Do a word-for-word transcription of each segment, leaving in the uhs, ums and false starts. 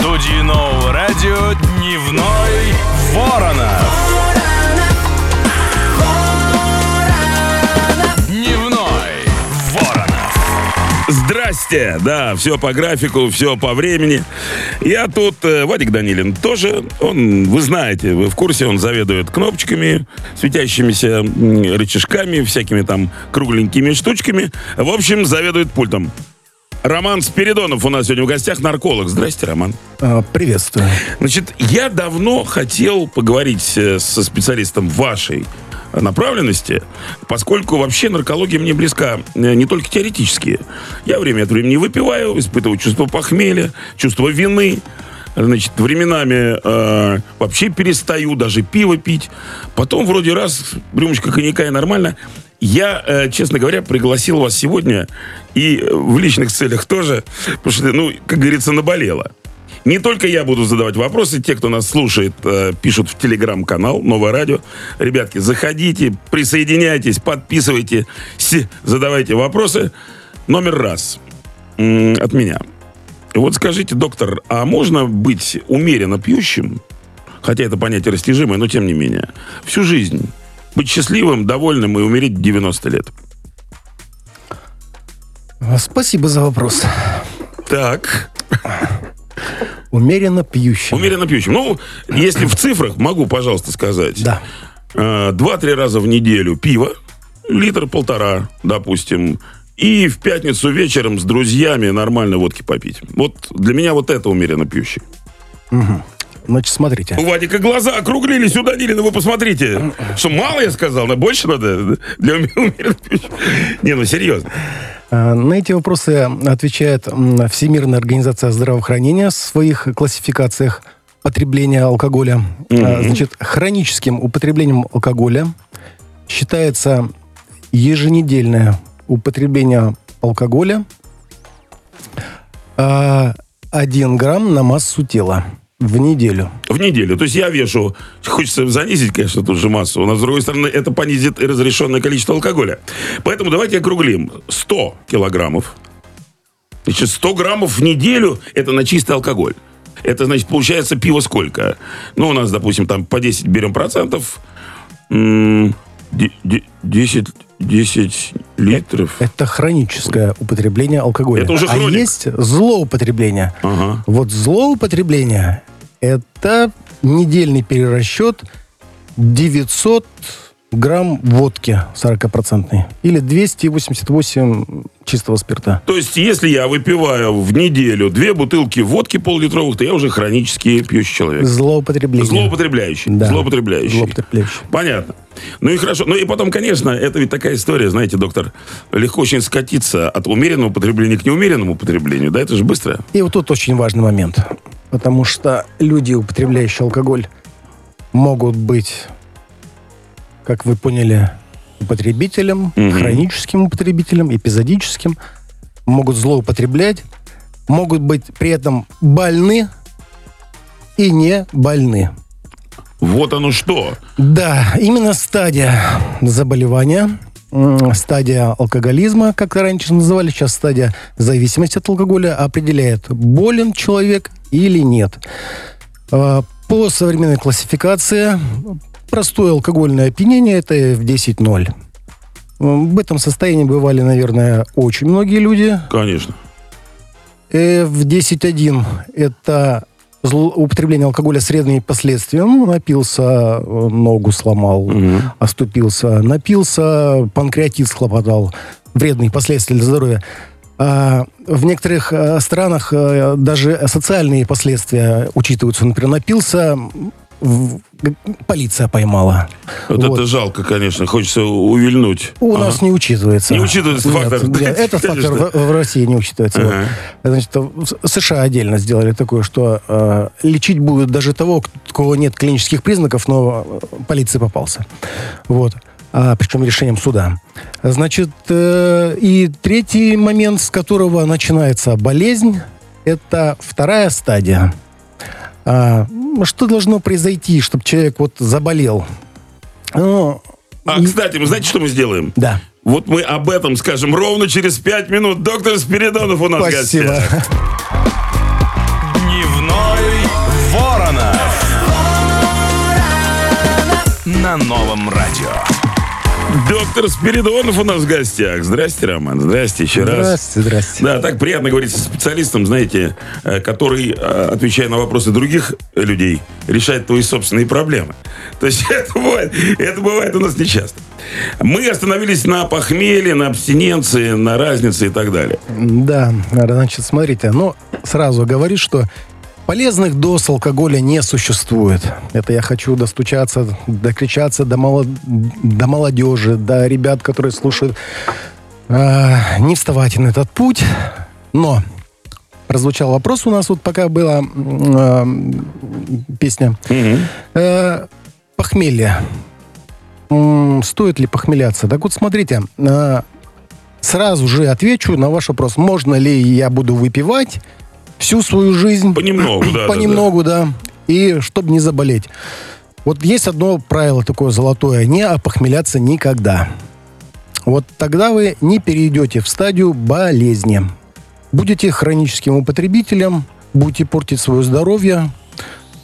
студии Нового Радио Дневной Воронов. Дневной Воронов. Здрасте! Да, все по графику, все по времени. Я тут, Вадик Данилин тоже, он, вы знаете, вы в курсе, он заведует кнопочками, светящимися рычажками, всякими там кругленькими штучками. В общем, заведует пультом. Роман Спиридонов у нас сегодня в гостях, нарколог. Здрасте, Роман. Приветствую. Значит, я давно хотел поговорить со специалистом вашей направленности, поскольку вообще наркология мне близка не только теоретически. Я время от времени выпиваю, испытываю чувство похмелья, чувство вины. Значит, временами э, вообще перестаю даже пиво пить. Потом вроде раз, рюмочка коньяка и нормально. Я, честно говоря, пригласил вас сегодня и в личных целях тоже, потому что, ну, как говорится, наболело. Не только я буду задавать вопросы, те, кто нас слушает, пишут в телеграм-канал «Новое радио». Ребятки, заходите, присоединяйтесь, подписывайтесь, задавайте вопросы. Номер раз от меня. Вот скажите, доктор, а можно быть умеренно пьющим, хотя это понятие растяжимое, но тем не менее, всю жизнь? Быть счастливым, довольным и умереть в девяносто лет. Спасибо за вопрос. Так. Умеренно пьющим. Умеренно пьющим. Ну, если в цифрах, могу, пожалуйста, сказать. Да. Два-три раза в неделю пиво, литр-полтора, допустим, и в пятницу вечером с друзьями нормально водки попить. Вот для меня вот это умеренно пьющий. Угу. Значит, смотрите. У Вадика глаза округлились, у Данилина, вы посмотрите. Что, мало я сказал, но больше надо для умеренных пищей. Не, ну серьезно. На эти вопросы отвечает Всемирная организация здравоохранения в своих классификациях потребления алкоголя. Mm-hmm. Значит, хроническим употреблением алкоголя считается еженедельное употребление алкоголя один грамм на массу тела. В неделю. В неделю. То есть я вешу... Хочется занизить, конечно, тут же массу. Но, с другой стороны, это понизит и разрешенное количество алкоголя. Поэтому давайте округлим. сто килограммов. Значит, сто граммов в неделю – это на чистый алкоголь. Это, значит, получается пиво сколько? Ну, у нас, допустим, там по десять берем процентов. десять... десять... литров. Это хроническое употребление алкоголя. Это уже хроник. А есть злоупотребление. Ага. Вот злоупотребление – это недельный перерасчет девятьсот грамм водки сорок процентов или двести восемьдесят восемь чистого спирта. То есть, если я выпиваю в неделю две бутылки водки пол-литровых, то я уже хронически пьющий человек. Злоупотребление. Злоупотребляющий. Да. Злоупотребляющий. Злоупотребляющий. Понятно. Ну и хорошо. Ну и потом, конечно, это ведь такая история, знаете, доктор, легко очень скатиться от умеренного потребления к неумеренному потреблению. Да, это же быстро. И вот тут очень важный момент. Потому что люди, употребляющие алкоголь, могут быть, как вы поняли, употребителем, угу. хроническим употребителем, эпизодическим, могут злоупотреблять, могут быть при этом больны и не больны. Вот оно что. Да, именно стадия заболевания, стадия алкоголизма, как раньше называли, сейчас стадия зависимости от алкоголя, определяет, болен человек или нет. По современной классификации простое алкогольное опьянение – это эф десять ноль. В этом состоянии бывали, наверное, очень многие люди. Конечно. эф десять один – это употребление алкоголя с вредными последствиями. Напился, ногу сломал, угу. оступился, напился, панкреатит схлопотал. Вредные последствия для здоровья. А в некоторых странах даже социальные последствия учитываются. Например, напился... В... Полиция поймала. Вот, вот это жалко, конечно. Хочется увильнуть. У ага. нас не учитывается. Не учитывается нет, фактор. Нет, да, этот конечно. Фактор в, в России не учитывается. Ага. Вот. Значит, в США отдельно сделали такое, что э, лечить будут даже того, у кого нет клинических признаков, но полиция попался. Вот. А, причем решением суда. Значит, э, и третий момент, с которого начинается болезнь, это вторая стадия. А, что должно произойти, чтобы человек вот заболел? Ну, а, и... кстати, вы знаете, что мы сделаем? Да. Вот мы об этом скажем ровно через пять минут. Доктор Спиридонов у нас в гостях. Спасибо. Дневной на Новом Радио. Доктор Спиридонов у нас в гостях. Здрасте, Роман. Здрасте еще раз. Здрасте, здрасте. Да, так приятно говорить со специалистом, знаете, который, отвечая на вопросы других людей, решает твои собственные проблемы. То есть это бывает, это бывает у нас нечасто. Мы остановились на похмелье, на абстиненции, на разнице и так далее. Да, значит, смотрите, ну, сразу говорит, что полезных доз алкоголя не существует. Это я хочу достучаться, докричаться до, молод... до молодежи, до ребят, которые слушают. А, не вставайте на этот путь. Но прозвучал вопрос у нас, вот пока была а, песня. Mm-hmm. А, похмелье. М-м, стоит ли похмеляться? Так вот, смотрите, а, сразу же отвечу на ваш вопрос. Можно ли я буду выпивать всю свою жизнь? Понемногу, да. Понемногу, да, да. да. И чтобы не заболеть. Вот есть одно правило такое золотое. Не опохмеляться никогда. Вот тогда вы не перейдете в стадию болезни. Будете хроническим употребителем, будете портить свое здоровье,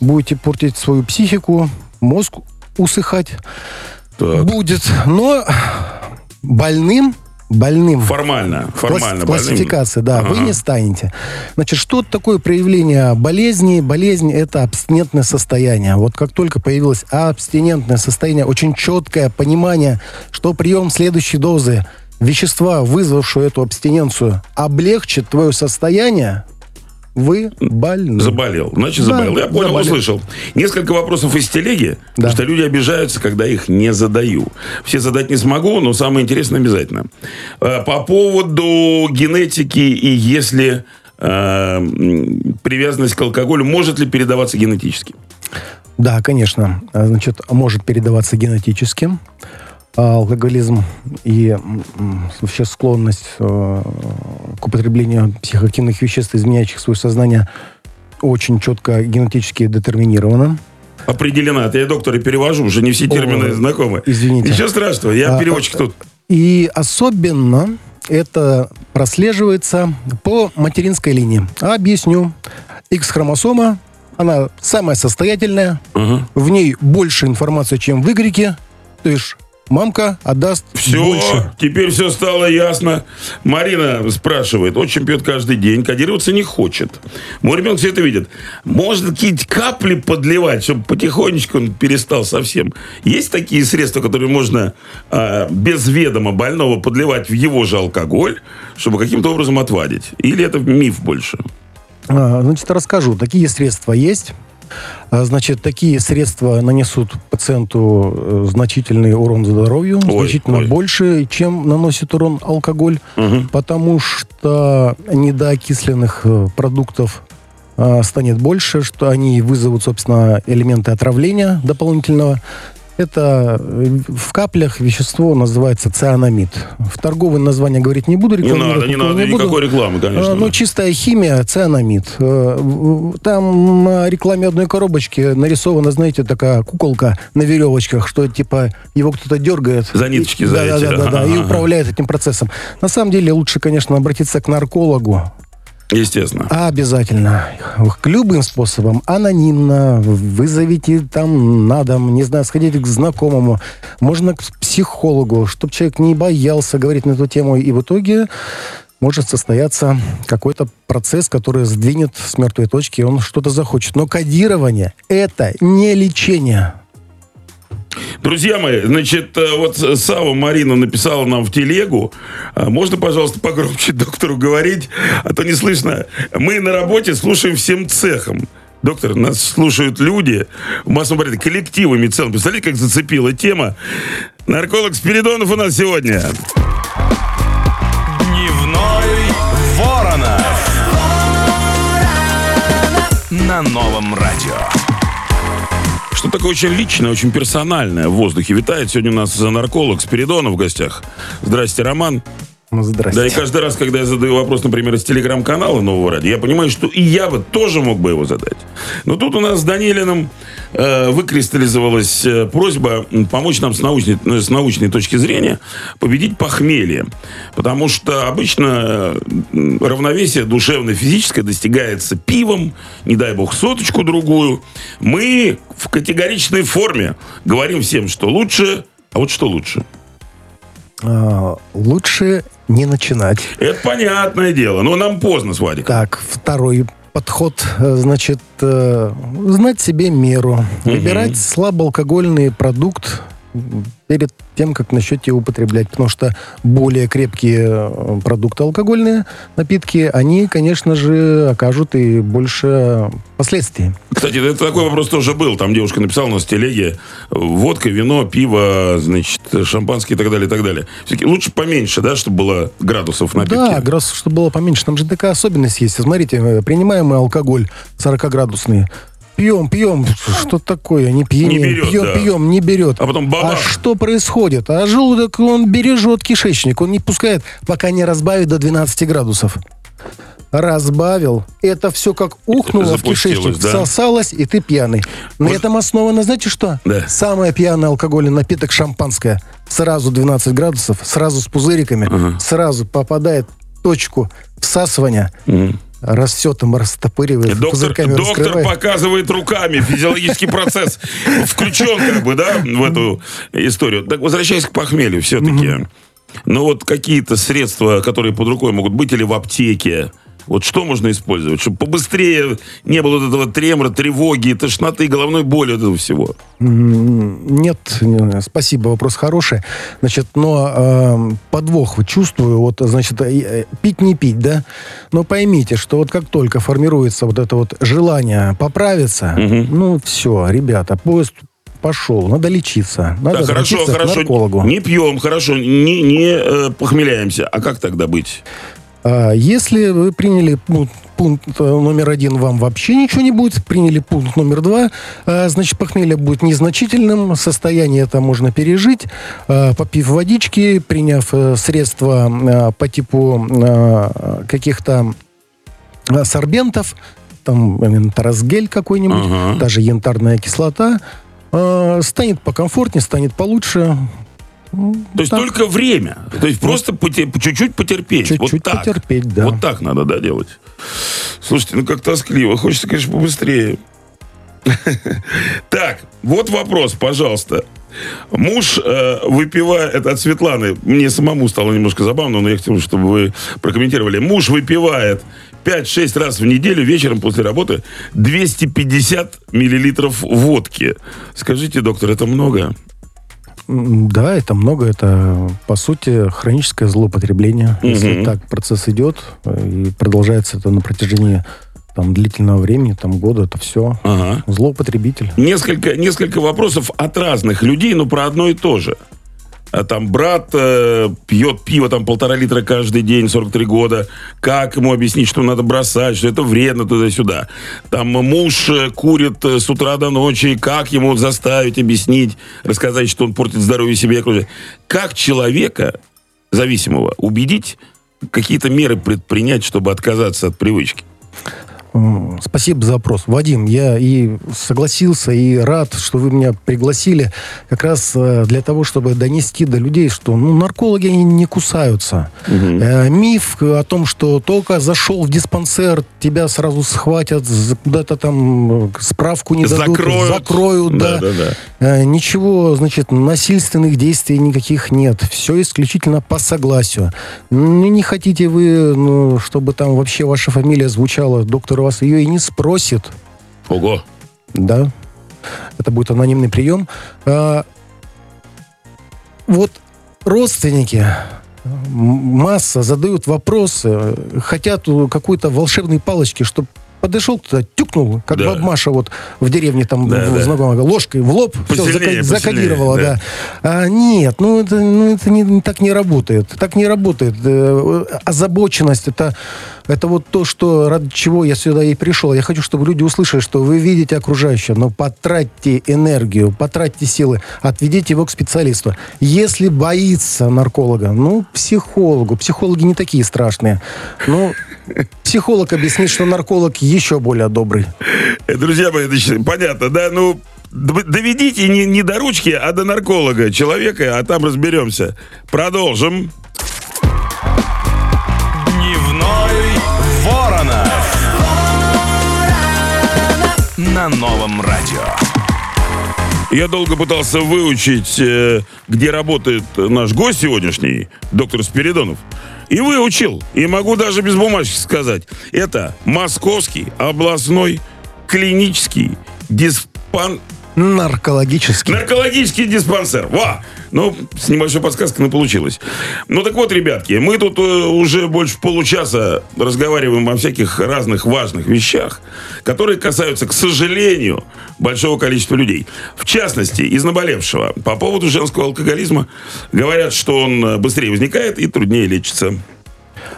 будете портить свою психику, мозг усыхать так. будет. Но больным... Больным. Формально. формально Класс, классификация, да. Ага. Вы не станете. Значит, что такое проявление болезни? Болезнь – это абстинентное состояние. Вот как только появилось абстинентное состояние, очень четкое понимание, что прием следующей дозы вещества, вызвавшего эту абстиненцию, облегчит твое состояние, вы больны. Заболел. Значит, заболел. Да, Я понял, заболел. услышал. Несколько вопросов из телеги, да. потому что люди обижаются, когда их не задаю. Все задать не смогу, но самое интересное обязательно. По поводу генетики и если э, привязанность к алкоголю, может ли передаваться генетически? Да, конечно. Значит, может передаваться генетически. Алкоголизм и вообще склонность к употреблению психоактивных веществ, изменяющих свое сознание, очень четко генетически детерминирована. Определена. Это я, доктор, и перевожу, уже не все термины О, знакомы. Извините. Ничего страшного, я а, переводчик тут. И особенно это прослеживается по материнской линии. Объясню. Икс-хромосома, она самая состоятельная, угу. в ней больше информации, чем в игреке, то есть мамка отдаст все, больше. Теперь все стало ясно. Марина спрашивает. Отчим пьет каждый день, кодироваться не хочет. Мой ребенок все это видит. Можно какие-то капли подливать, чтобы потихонечку он перестал совсем? Есть такие средства, которые можно а, без ведома больного подливать в его же алкоголь, чтобы каким-то образом отвадить? Или это миф больше? А, значит, расскажу. Такие средства есть. Значит, такие средства нанесут пациенту значительный урон здоровью, ой, значительно ой. больше, чем наносит урон алкоголь, угу. потому что недоокисленных продуктов а, станет больше, что они вызовут, собственно, элементы отравления дополнительного. Это в каплях вещество называется цианамид. В торговое название говорить не буду. Не надо, не надо, не никакой рекламы, конечно. Но чистая химия, цианамид. Там на рекламе одной коробочки нарисована, знаете, такая куколка на веревочках, что типа его кто-то дергает. За ниточки, и, за да, эти. Да, да, да, да, и управляет этим процессом. На самом деле лучше, конечно, обратиться к наркологу. Естественно. Обязательно. К любым способам. Анонимно. Вызовите там на дом. Не знаю, сходите к знакомому. Можно к психологу, чтобы человек не боялся говорить на эту тему. И в итоге может состояться какой-то процесс, который сдвинет с мертвой точки, и он что-то захочет. Но кодирование – это не лечение. Друзья мои, значит, вот Сава Марина написала нам в телегу. Можно, пожалуйста, погромче доктору говорить? А то не слышно. Мы на работе слушаем всем цехом. Доктор, нас слушают люди в массовом порядке, коллективами целым. Представляете, как зацепила тема? Нарколог Спиридонов у нас сегодня. Дневной Воронов. Воронов. На Новом Радио. Что такое очень личное, очень персональное в воздухе витает. Сегодня у нас нарколог Спиридонов в гостях. Здрасте, Роман. Здрасте. Да, и каждый раз, когда я задаю вопрос, например, из телеграм-канала Нового Радио, я понимаю, что и я бы тоже мог бы его задать. Но тут у нас с Данилиным э, выкристаллизовалась э, просьба помочь нам с научной, с научной точки зрения победить похмелье. Потому что обычно э, равновесие душевно-физическое достигается пивом, не дай бог соточку-другую. Мы в категоричной форме говорим всем, что лучше, а вот что лучше. Лучше не начинать. Это понятное дело, но нам поздно с Вадиком. Так, второй подход, значит, знать себе меру. Угу. Выбирать слабоалкогольный продукт перед тем, как начнете его употреблять. Потому что более крепкие продукты, алкогольные напитки, они, конечно же, окажут и больше последствий. Кстати, это такой вопрос тоже был. Там девушка написала у нас в телеге: водка, вино, пиво, значит, шампанское и так далее, и так далее. Все-таки лучше поменьше, да, чтобы было градусов напитки? Да, градусов, чтобы было поменьше. Там же такая особенность есть. Смотрите, принимаемый алкоголь сорокаградусный. Пьем, пьем, что такое, не пьем, пьем, да. пьем, не берет. А потом бабах. А что происходит? А желудок, он бережет кишечник, он не пускает, пока не разбавит до двенадцати градусов. Разбавил, это все как ухнуло в кишечник, да? Всосалось, и ты пьяный. На Может... этом основано, знаете что? Да. Самый пьяный алкогольный напиток — шампанское. Сразу двенадцать градусов, сразу с пузыриками, ага. сразу попадает в точку всасывания. Ага. Рассетом растопыривает, доктор, пузырьками доктор раскрывает. Показывает руками, физиологический процесс включен как бы, да, в эту историю. Так, возвращаясь к похмелью все-таки. Ну вот какие-то средства, которые под рукой могут быть, или в аптеке, вот что можно использовать, чтобы побыстрее не было вот этого тремора, тревоги, тошноты, головной боли, вот этого всего? Нет, спасибо, вопрос хороший. Значит, но э, подвох чувствую, вот, значит, пить не пить, да? Но поймите, что вот как только формируется вот это вот желание поправиться, угу. ну, все, ребята, поезд... пошел, надо лечиться. Надо да, хорошо, лечиться хорошо. К наркологу. Не пьем, хорошо, не, не э, похмеляемся. А как тогда быть? А, если вы приняли пункт, пункт номер один, вам вообще ничего не будет. Приняли пункт номер два, а, значит, похмелье будет незначительным. Состояние это можно пережить. А, попив водички, приняв а, средства а, по типу а, каких-то а, сорбентов, там энтеросгель какой-нибудь, ага. даже янтарная кислота, станет покомфортнее, станет получше. То так. есть только время. То есть просто потер... чуть-чуть потерпеть. Чуть-чуть вот так. потерпеть, да. Вот так надо, да, делать. Слушайте, ну как тоскливо. Хочется, конечно, побыстрее. Так, вот вопрос, пожалуйста. Муж, выпивая... Это от Светланы. Мне самому стало немножко забавно, но я хотел, чтобы вы прокомментировали. Муж выпивает пять-шесть раз в неделю вечером после работы двести пятьдесят миллилитров водки. Скажите, доктор, это много? Да, это много. Это, по сути, хроническое злоупотребление. Угу. Если так процесс идет и продолжается это на протяжении... Там, длительного времени, там, года, это все. Ага. Злоупотребитель. Несколько, несколько вопросов от разных людей, но про одно и то же. А там брат э, пьет пиво, там, полтора литра каждый день, сорок три года. Как ему объяснить, что надо бросать, что это вредно туда-сюда? Там муж курит с утра до ночи. Как ему заставить, объяснить, рассказать, что он портит здоровье себе и окружающим? Как человека зависимого убедить, какие-то меры предпринять, чтобы отказаться от привычки? Спасибо за вопрос. Вадим, я и согласился, и рад, что вы меня пригласили как раз для того, чтобы донести до людей, что ну, наркологи не кусаются. Угу. Миф о том, что только зашел в диспансер, тебя сразу схватят, куда-то там справку не дадут, закроют. закроют да. Да, да, да. Ничего, значит, насильственных действий никаких нет. Все исключительно по согласию. Не хотите вы, ну, чтобы там вообще ваша фамилия звучала, доктору вас ее и не спросит. Ого. Да. Это будет анонимный прием. А, вот родственники, масса, задают вопросы, хотят какой-то волшебной палочки, чтобы подошел кто-то, тюкнул, как да. баба Маша вот в деревне там да, да. знакомая, ложкой в лоб, посильнее, все закодировала. Да. Да. А, нет, ну это, ну, это не, так не работает. Так не работает. Озабоченность — это Это вот то, что, ради чего я сюда и пришел. Я хочу, чтобы люди услышали, что вы видите окружающего, но потратьте энергию, потратьте силы, отведите его к специалисту. Если боится нарколога, ну, психологу. Психологи не такие страшные. Ну, психолог объяснит, что нарколог еще более добрый. Друзья мои, понятно, да? Ну, доведите не, не до ручки, а до нарколога человека, а там разберемся. Продолжим. На Новом Радио. Я долго пытался выучить, где работает наш гость сегодняшний, доктор Спиридонов. И выучил. И могу даже без бумажки сказать. Это Московский областной клинический диспансер. Наркологический. Наркологический диспансер. Во! Ну, с небольшой подсказкой, но получилось. Ну, так вот, ребятки, мы тут уже больше получаса разговариваем о всяких разных важных вещах, которые касаются, к сожалению, большого количества людей. В частности, из наболевшего. По поводу женского алкоголизма говорят, что он быстрее возникает и труднее лечится.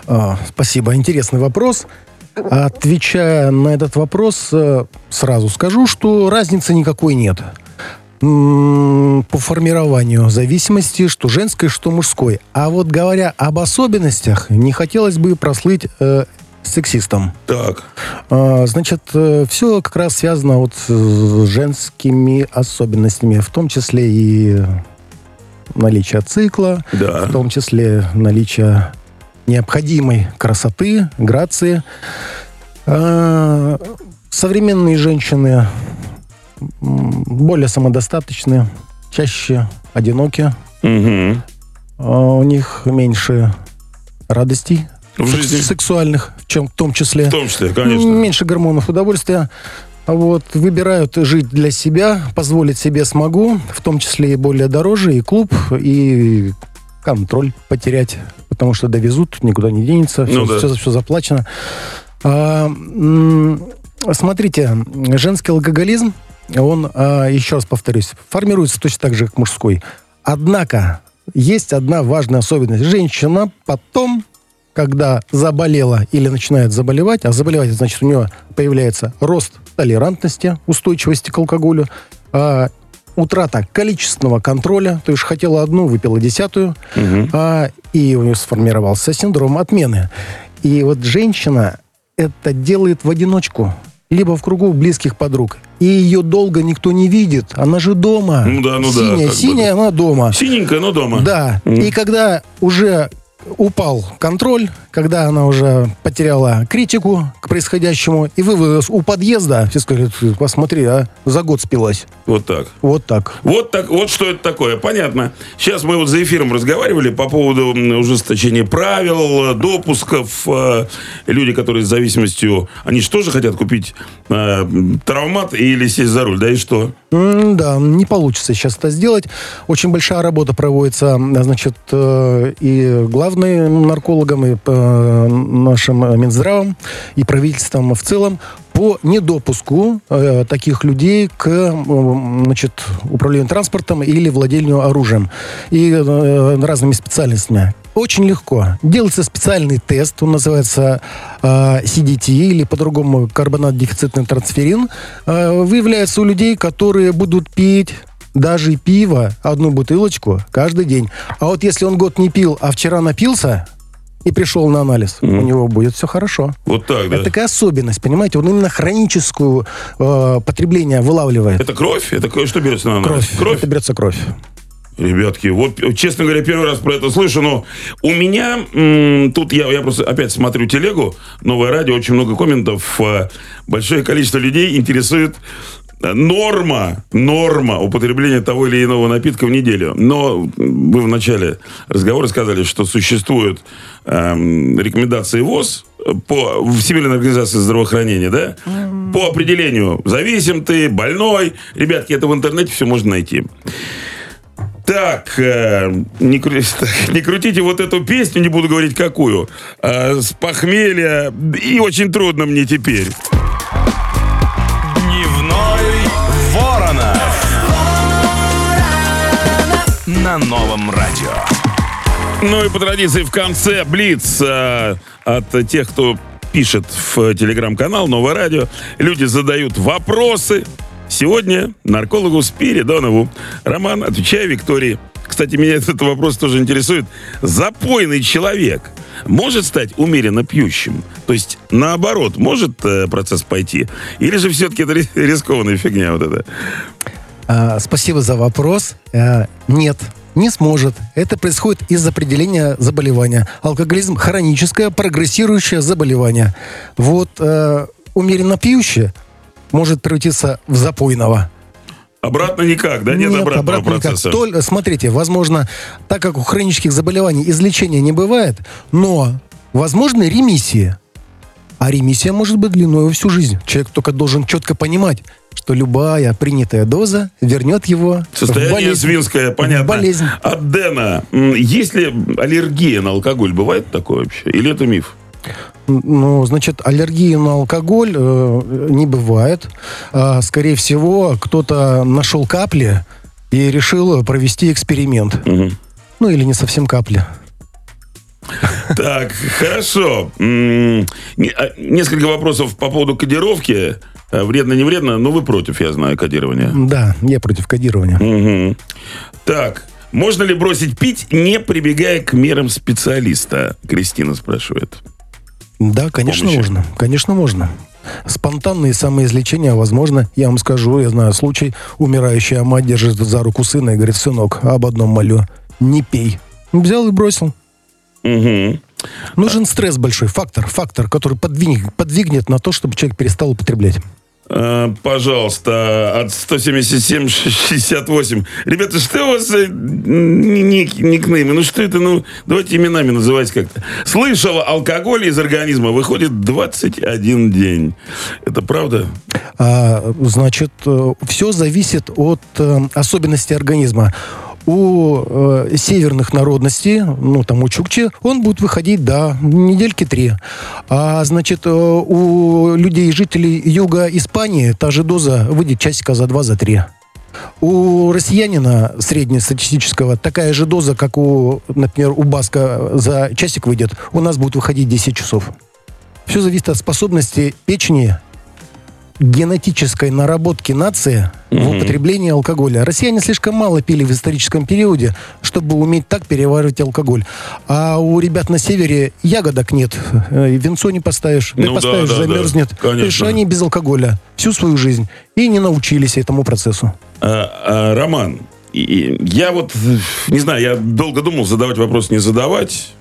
А, спасибо. Интересный вопрос. Отвечая на этот вопрос, сразу скажу, что разницы никакой нет по формированию зависимости, что женской, что мужской. А вот говоря об особенностях, не хотелось бы прослыть э, сексистом. Так. Э, значит, э, все как раз связано вот с женскими особенностями, в том числе и наличие цикла, да. В том числе наличие необходимой красоты, грации. Современные женщины более самодостаточны, чаще одиноки. Угу. У них меньше радостей в жизни. Сексуальных, в, чем, в том числе. В том числе, конечно. Меньше гормонов удовольствия. Вот, выбирают жить для себя, позволить себе смогу, в том числе и более дороже, и клуб, и контроль потерять, потому что довезут, никуда не денется, все, ну, да. все, все заплачено. А, смотрите, женский алкоголизм, он, а, еще раз повторюсь, формируется точно так же, как мужской. Однако, есть одна важная особенность. Женщина потом, когда заболела или начинает заболевать, а заболевать, значит, у нее появляется рост толерантности, устойчивости к алкоголю, а, утрата количественного контроля, то есть хотела одну, выпила десятую, угу. а, и у нее сформировался синдром отмены. И вот женщина это делает в одиночку, либо в кругу близких подруг. И ее долго никто не видит, она же дома. Ну да, ну синяя, да, синяя, бы. Она дома. Синенькая, но дома. Да, угу. И когда уже упал контроль, когда она уже потеряла критику к происходящему, и вы у подъезда, все скажут, посмотри, а за год спилась. Вот так. Вот так. Вот так. Вот что это такое. Понятно. Сейчас мы вот за эфиром разговаривали по поводу ужесточения правил, допусков. Люди, которые с зависимостью, они же тоже хотят купить травмат или сесть за руль, да, и что? Да, не получится сейчас это сделать. Очень большая работа проводится, значит, и главным наркологом, и нашим Минздравом, и правительством в целом по недопуску таких людей к, значит, управлению транспортом или владению оружием и разными специальностями. Очень легко. Делается специальный тест, он называется си ди ти, или по-другому карбонат дефицитный трансферин. Выявляется у людей, которые будут пить даже пиво, одну бутылочку каждый день. А вот если он год не пил, а вчера напился и пришел на анализ, mm. у него будет все хорошо. Вот так, да? Это такая особенность, понимаете? Он именно хроническую э, потребление вылавливает. Это кровь? Это что берется на анализ? Кровь. кровь. Это берется кровь. Ребятки, вот, честно говоря, первый раз про это слышу, но у меня, м- тут я, я просто опять смотрю телегу, Новое Радио, очень много комментов, э, большое количество людей интересует норма, норма употребления того или иного напитка в неделю. Но вы в начале разговора сказали, что существуют э, рекомендации ВОЗ, по Всемирной организации здравоохранения, да? Mm-hmm. По определению, зависим ты, больной. Ребятки, это в интернете все можно найти. Так, э, не, кру... не крутите вот эту песню, не буду говорить какую. Э, с похмелья. И очень трудно мне теперь. Дневной Воронов. На Новом Радио. Ну и по традиции в конце блиц э, от тех, кто пишет в телеграм-канал «Новое Радио». Люди задают вопросы. Сегодня наркологу Спиридонову. Роман, отвечай Виктории. Кстати, меня этот вопрос тоже интересует. Запойный человек может стать умеренно пьющим? То есть, наоборот, может процесс пойти? Или же все-таки это рискованная фигня вот эта? А, спасибо за вопрос. А, нет. Не сможет. Это происходит из определения заболевания. Алкоголизм – хроническое, прогрессирующее заболевание. Вот э, умеренно пьющий может превратиться в запойного. Обратно никак, да? Нет, Нет обратного обратно процесса. Никак. Только, смотрите, возможно, так как у хронических заболеваний излечения не бывает, но возможны ремиссии. А ремиссия может быть длиной всю жизнь. Человек только должен четко понимать, что любая принятая доза вернет его состояние в болезнь. Свинское, понятно. Болезнь. От Дэна. Есть ли аллергия на алкоголь? Бывает такое вообще? Или это миф? Ну, значит, аллергии на алкоголь э, не бывает. А, скорее всего, кто-то нашел капли и решил провести эксперимент. Угу. Ну, или не совсем капли. Так, хорошо. Несколько вопросов по поводу кодировки. Вредно, не вредно, но вы против, я знаю, кодирования. Да, я против кодирования. Угу. Так, можно ли бросить пить, не прибегая к мерам специалиста? Кристина спрашивает. Да, конечно, помощи. Можно. Конечно, можно. Спонтанные самоизлечения возможно. Я вам скажу, я знаю случай. Умирающая мать держит за руку сына и говорит: сынок, об одном молю, не пей. Взял и бросил. Угу. Нужен стресс большой, фактор, фактор, который подвиг, подвигнет на то, чтобы человек перестал употреблять. А, пожалуйста, от сто семьдесят семь шестьдесят восемь. Ребята, что у вас за ник- никнеймы? Ну что это? Ну, давайте именами называть как-то. Слышала, алкоголь из организма выходит двадцать один день. Это правда? А, значит, все зависит от особенностей организма. У э, северных народностей, ну, там, у чукчи, он будет выходить, да, недельки три. А, значит, э, у людей, жителей юга Испании, та же доза выйдет часика за два, за три. У россиянина среднестатистического такая же доза, как у, например, у баска за часик выйдет. У нас будет выходить десять часов. Все зависит от способности печени, генетической наработки нации mm-hmm. в употреблении алкоголя. Россияне слишком мало пили в историческом периоде, чтобы уметь так переваривать алкоголь. А у ребят на севере ягодок нет, венцо не поставишь, ну, да, поставишь, да, замерзнет. Да, конечно. Потому что они без алкоголя всю свою жизнь и не научились этому процессу. А, а, Роман, я вот, не знаю, я долго думал, задавать вопрос, не задавать.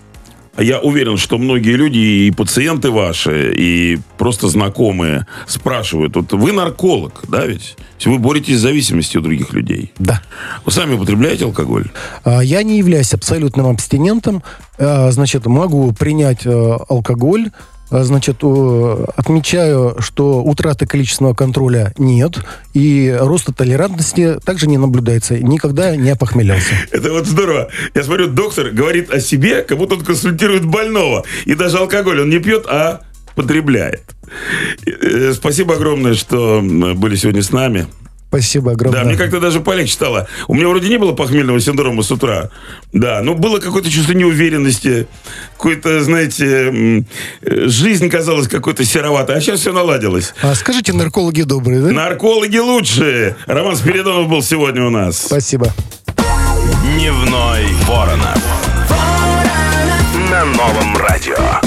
Я уверен, что многие люди, и пациенты ваши, и просто знакомые спрашивают. Вот вы нарколог, да ведь? Вы боретесь с зависимостью других людей. Да. Вы сами употребляете алкоголь? Я не являюсь абсолютным абстинентом. Значит, могу принять алкоголь. Значит, отмечаю, что утраты количественного контроля нет, и роста толерантности также не наблюдается. Никогда не опохмелялся. Это вот здорово. Я смотрю, доктор говорит о себе, как будто он консультирует больного. И даже алкоголь он не пьет, а потребляет. Спасибо огромное, что были сегодня с нами. Спасибо огромное. Да, мне как-то даже полегче стало. У меня вроде не было похмельного синдрома с утра. Да, но было какое-то чувство неуверенности. Какое-то, знаете, жизнь казалась какой-то сероватой. А сейчас все наладилось. А скажите, наркологи добрые, да? Наркологи лучшие. Роман Спиридонов был сегодня у нас. Спасибо. Дневной Воронов. Воронов. На Новом Радио.